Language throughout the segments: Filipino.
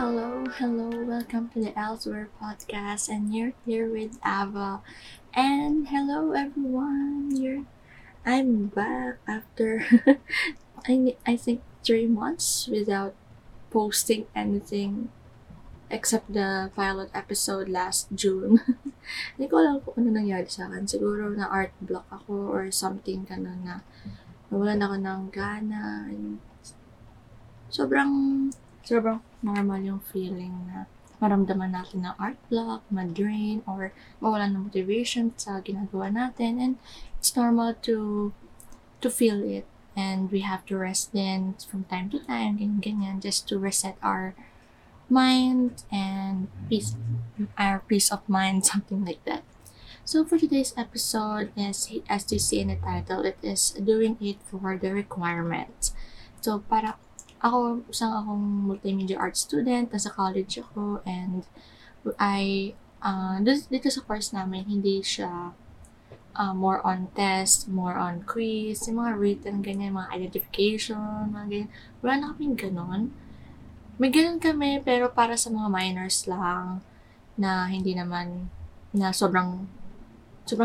Hello, welcome to the Elsewhere podcast, and you're here with Ava. And hello everyone, I'm back after I think 3 months without posting anything except the pilot episode last June. Hindi ko alam kung ano nangyari sa akin. Siguro na art block ako or something ganun na nawalan ako ng gana. Sobrang normal yung feeling na maramdaman natin ng art block, ma-drain, or mawalan ng motivation sa ginagawa natin. And it's normal to feel it. And we have to rest then from time to time, ganyan, just to reset our mind and our peace of mind, something like that. So for today's episode, as you see in the title, it is doing it for the requirements. So para ako, akong multimedia art student, nasa college ako, and dito sa course namin, hindi siya more on test, more on quiz, yung mga written, ganyan, mga identification, mga ganyan. Wala na kaming ganon. May ganon kami, pero para sa mga minors lang, na hindi naman, na sobrang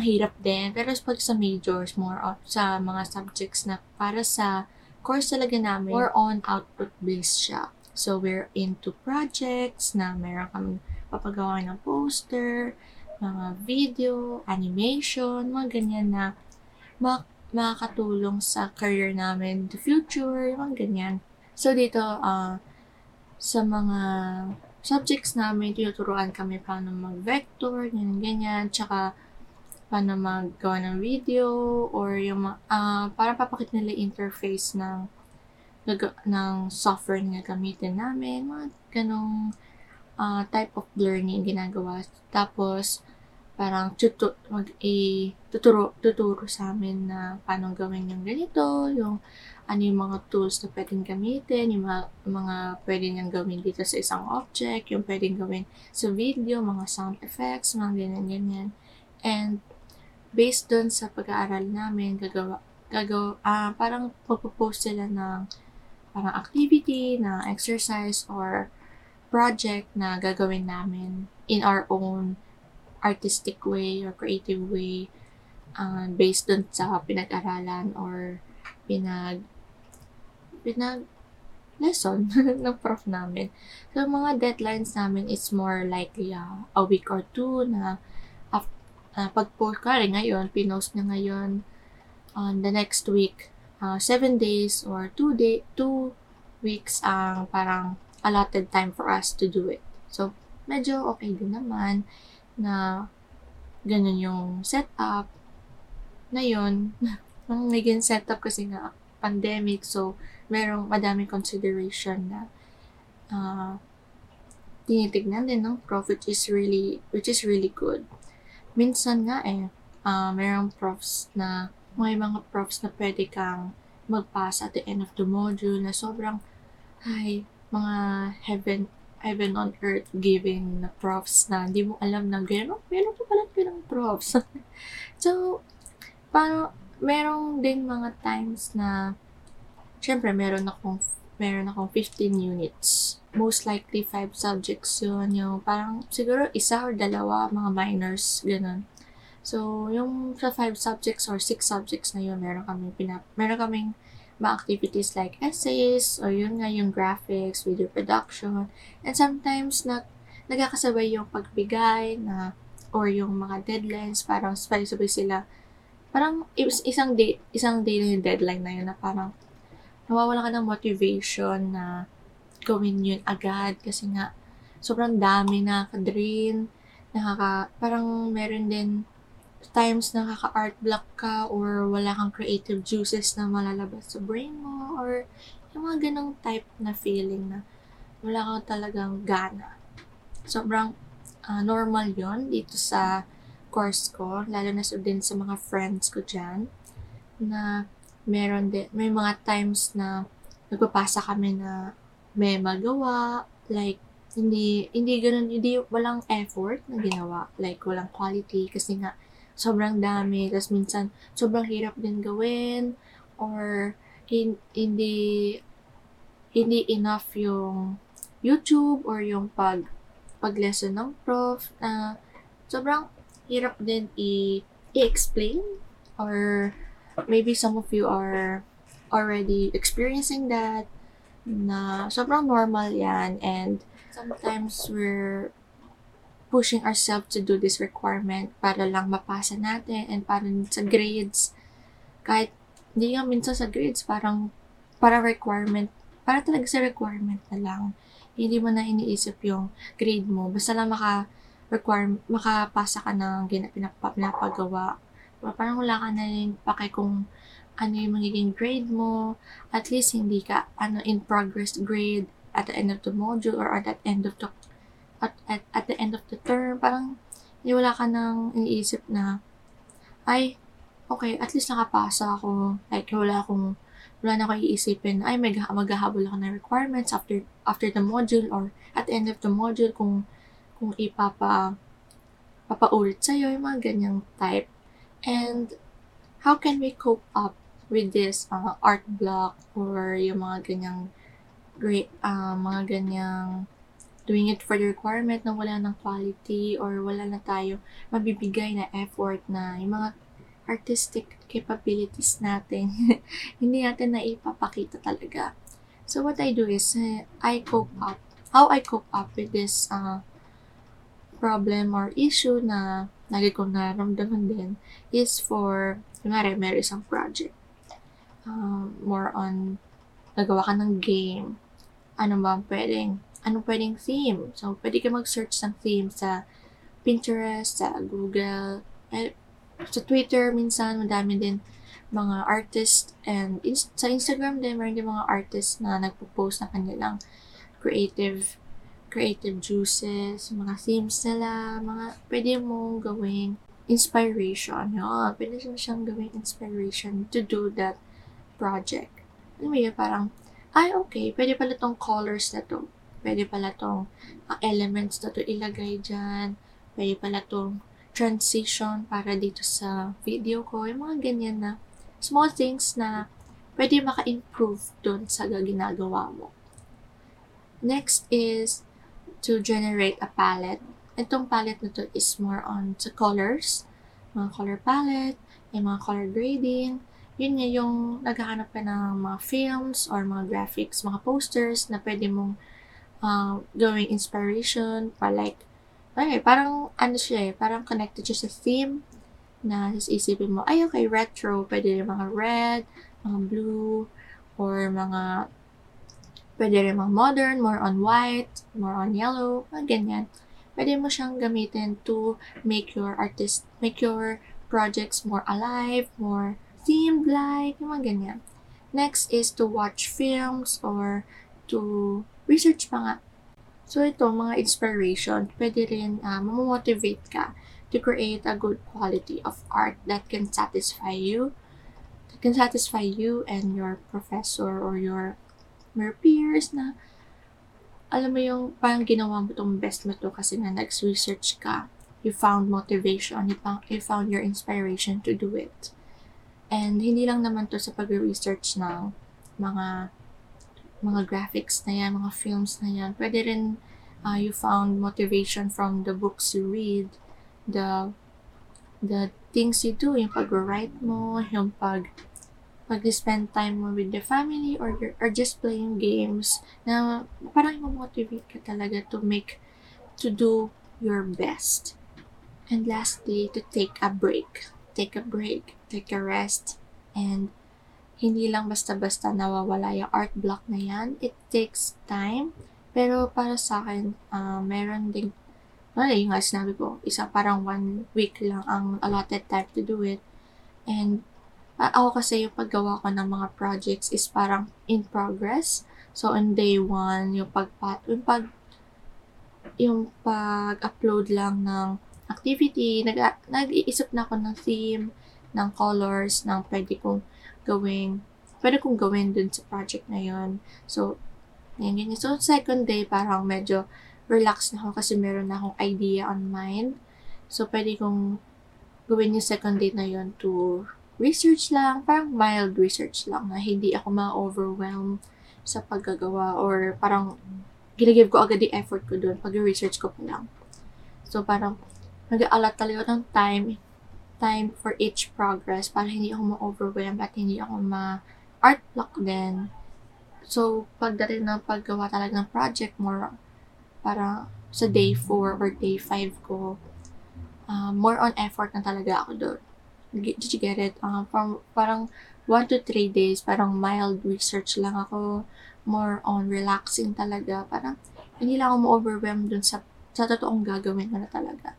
hirap din. Pero pag sa majors, more on, sa mga subjects na para sa course talaga namin, more on output-based siya. So, we're into projects na meron kami papagawa ng poster, mga video, animation, mga ganyan na makakatulong sa career namin, the future, mga ganyan. So, dito, sa mga subjects namin, tinuturuan kami paano mag-vector, ganyan, tsaka paano maggawa ng video or yung parang papakita nila interface ng software na gamitin namin, mga ganong type of learning ginagawa. Tapos parang tuturo sa amin na paano gawin yung ganito, yung ano yung mga tools na pwedeng gamitin, yung mga pwedeng niyang gawin dito sa isang object, yung pwedeng gawin sa video, mga sound effects, mga ganyan. And based dun sa pag-aaral namin, parang magpo-post sila ng parang activity, na exercise, or project na gagawin namin in our own artistic way or creative way, based dun sa pinag-aralan or pinag-lesson ng prof namin. So, mga deadlines namin is more likely a week or two na pag-post ka rin ngayon, pinost na ngayon on the next week, 7 days or 2 weeks ang parang allotted time for us to do it. So, medyo okay din naman na ganun yung setup na yun. Ang naging setup kasi nga pandemic, so merong madaming consideration na tinitignan din ng prof, which is really good. Minsan nga mayroong profs na, may mga profs na pwede kang mag-pass at the end of the module na sobrang, mga heaven on earth giving na profs na hindi mo alam na gano'n pa pala ng profs. So, merong din mga times na, syempre meron akong 15 units. Most likely 5 subjects yun, yung parang siguro isa or dalawa mga minors, ganun. So, yung sa 5 subjects or 6 subjects na yun, meron kaming mga activities like essays, or yun nga yung graphics, video production, and sometimes nagkakasabay yung pagbigay na, or yung mga deadlines, parang sabay-sabay sila. Parang isang day na yung deadline na yun, na parang nawawala ka ng motivation na gawin yun agad kasi nga sobrang dami, nakaka-drain, parang meron din times nakaka-art block ka or wala kang creative juices na malalabas sa brain mo, or yung mga ganong type na feeling na wala kang talagang gana. Sobrang normal yun dito sa course ko, lalo na din sa mga friends ko dyan, na meron din, may mga times na nagpapasa kami na may magawa, like hindi ganoon, walang effort na ginawa, like walang quality kasi nga sobrang dami, tapos minsan sobrang hirap din gawin, or hindi enough yung YouTube or yung pag-lesson ng prof na sobrang hirap din i-explain, or maybe some of you are already experiencing that na sobrang normal yan, and sometimes we're pushing ourselves to do this requirement para lang mapasa natin and para sa grades, kahit hindi nga minsan sa grades parang para requirement, para talaga sa requirement na lang. Hindi mo na iniisip yung grade mo. Basta lang makapasa ka ng pinapagawa. Parang wala ka na rin pake kung ano yung magiging grade mo. At least hindi ka in progress grade at the end of the module or at the end of the term. Parang hindi, wala ka nang iniisip na, ay, okay, at least nakapasa ako. Like, wala na akong iisipin, ay, maghahabol ako ng requirements after the module or at the end of the module kung papaulit sa'yo, yung mga ganyang type. And how can we cope up with this art block or yung mga ganyang doing it for the requirement na wala ng quality or wala na tayo mabibigay na effort na yung mga artistic capabilities natin. Hindi natin naipapakita talaga. So what I do is I cope up with this problem or issue na lagi kong naramdaman din is for, meron isang project. More on nagawa ka ng game. Anong pwedeng theme? So pwede ka mag-search ng theme sa Pinterest, sa Google, sa Twitter minsan, madami din mga artist, and sa Instagram din, meron din mga artist na nagpo-post ng kanilang creative juices, mga themes nila, mga pwede mong gawing inspiration. No? Pwede siyang gawing inspiration to do that project. Alam mo yun, parang, ay okay, pwede pala tong colors na to. Pwede pala tong elements na to ilagay dyan. Pwede pala tong transition para dito sa video ko. Yung mga ganyan na small things na pwede maka-improve dun sa ginagawa mo. Next is to generate a palette. Itong palette na to is more on sa colors. Mga color palette, yung mga color grading. Yun nga yung naghahanap ka ng mga films or mga graphics, mga posters na pwede mong gawing inspiration for, like, okay, parang ano siya eh, parang connected siya sa theme na isipin mo, ay okay, retro, pwede rin mga red, mga blue, or mga, pwede rin mga modern, more on white, more on yellow, mga ganyan. Pwede mo siyang gamitin to make your projects more alive, more themed-like, mga ganyan. Next is to watch films or to research pa nga. So, ito, mga inspiration, pwede rin mamotivate ka to create a good quality of art that can satisfy you and your professor or your peers na, alam mo yung parang ginawa mo itong best mo to kasi na nag-research ka. You found motivation, you found your inspiration to do it. And hindi lang naman to sa pag-research ng mga graphics na yan, mga films na yan. Pwede rin you found motivation from the books you read, the things you do, yung pag-write mo, yung pag-spend time mo with the family, or just playing games na parang i-motivate ka talaga to do your best. And lastly, to take a break, take a rest, and hindi lang basta-basta nawawala yung art block na yan. It takes time. Pero para sa akin, meron ding, yung nga sinabi ko, isa parang 1 week lang ang allotted time to do it. And ako kasi yung paggawa ko ng mga projects is parang in progress. So on day 1, yung pag-upload lang ng activity, nag-iisip na ako ng theme, ng colors, ng pwede kong gawin dun sa project na yun. So, yun. So, second day, parang medyo relax na ako kasi meron na akong idea on mind. So, pwede kong gawin yung second day na yun to research lang, parang mild research lang na hindi ako ma-overwhelm sa paggagawa or parang gina-give ko agad yung effort ko doon pag-research ko pa lang. So, parang nag-aalat talaga ng time for each progress para hindi ako ma-overwhelm at hindi ako ma-art block din. So, pagdating ng paggawa talaga ng project, more para sa day 4 or day 5 ko, more on effort na talaga ako doon. Did you get it? From parang 1 to 3 days, parang mild research lang ako, more on relaxing talaga. Parang hindi lang ako ma-overwhelm doon sa totoong gagawin ko na talaga.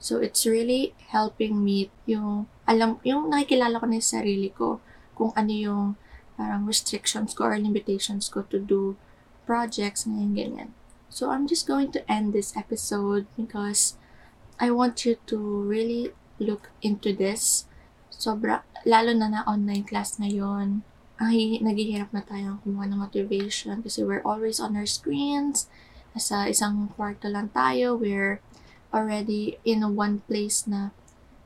So, it's really helping me yung nakikilala ko na yung sarili ko, kung ano yung parang restrictions ko or limitations ko to do projects, ganyan. So, I'm just going to end this episode because I want you to really look into this. Lalo na online class ngayon, naghihirap na tayong kumuha ng motivation kasi we're always on our screens. Nasa isang kwarto lang tayo, we're already in one place na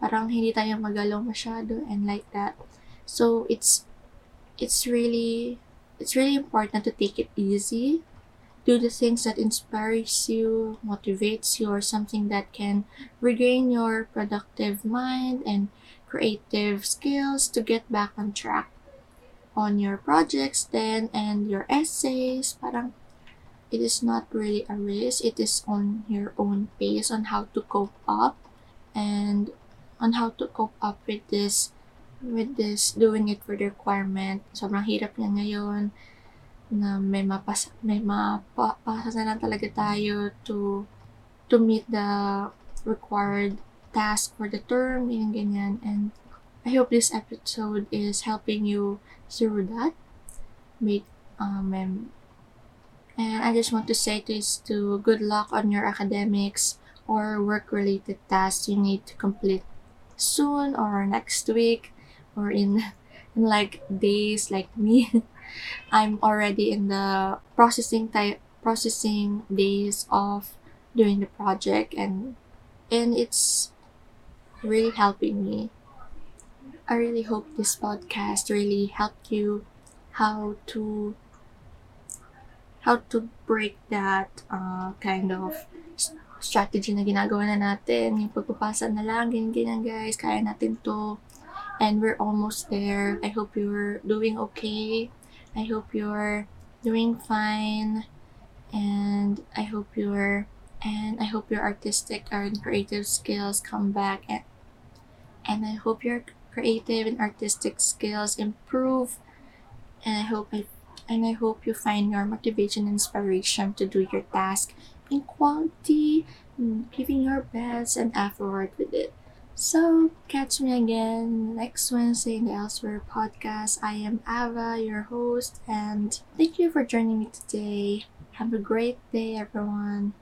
parang hindi tayo magalaw masyado and like that. So, it's really important to take it easy. Do the things that inspires you, motivates you, or something that can regain your productive mind and creative skills to get back on track on your projects then and your essays. Parang it is not really a race. It is on your own pace on how to cope up and on how to cope up with this doing it for the requirement. Sobrang hirap niya ngayon na may mapasa na lang talaga tayo to meet the required task for the term, ganyan. And I hope this episode is helping you through that. And I just want to say this to good luck on your academics or work-related tasks you need to complete soon or next week. Or in like days like me, I'm already in the processing days of doing the project and it's really helping me. I really hope this podcast really helped you how to break that kind of strategy na ginagawa na natin, yung pagpapasa na lang, ganyan guys, kaya natin to. And we're almost there. I hope you're doing okay. I hope you're doing fine. And I hope your artistic and creative skills come back. And I hope your creative and artistic skills improve. And I hope you find your motivation and inspiration to do your task in quality, giving your best and effort with it. So, catch me again next Wednesday in the Elsewhere podcast. I am Ava, your host, and thank you for joining me today. Have a great day, everyone.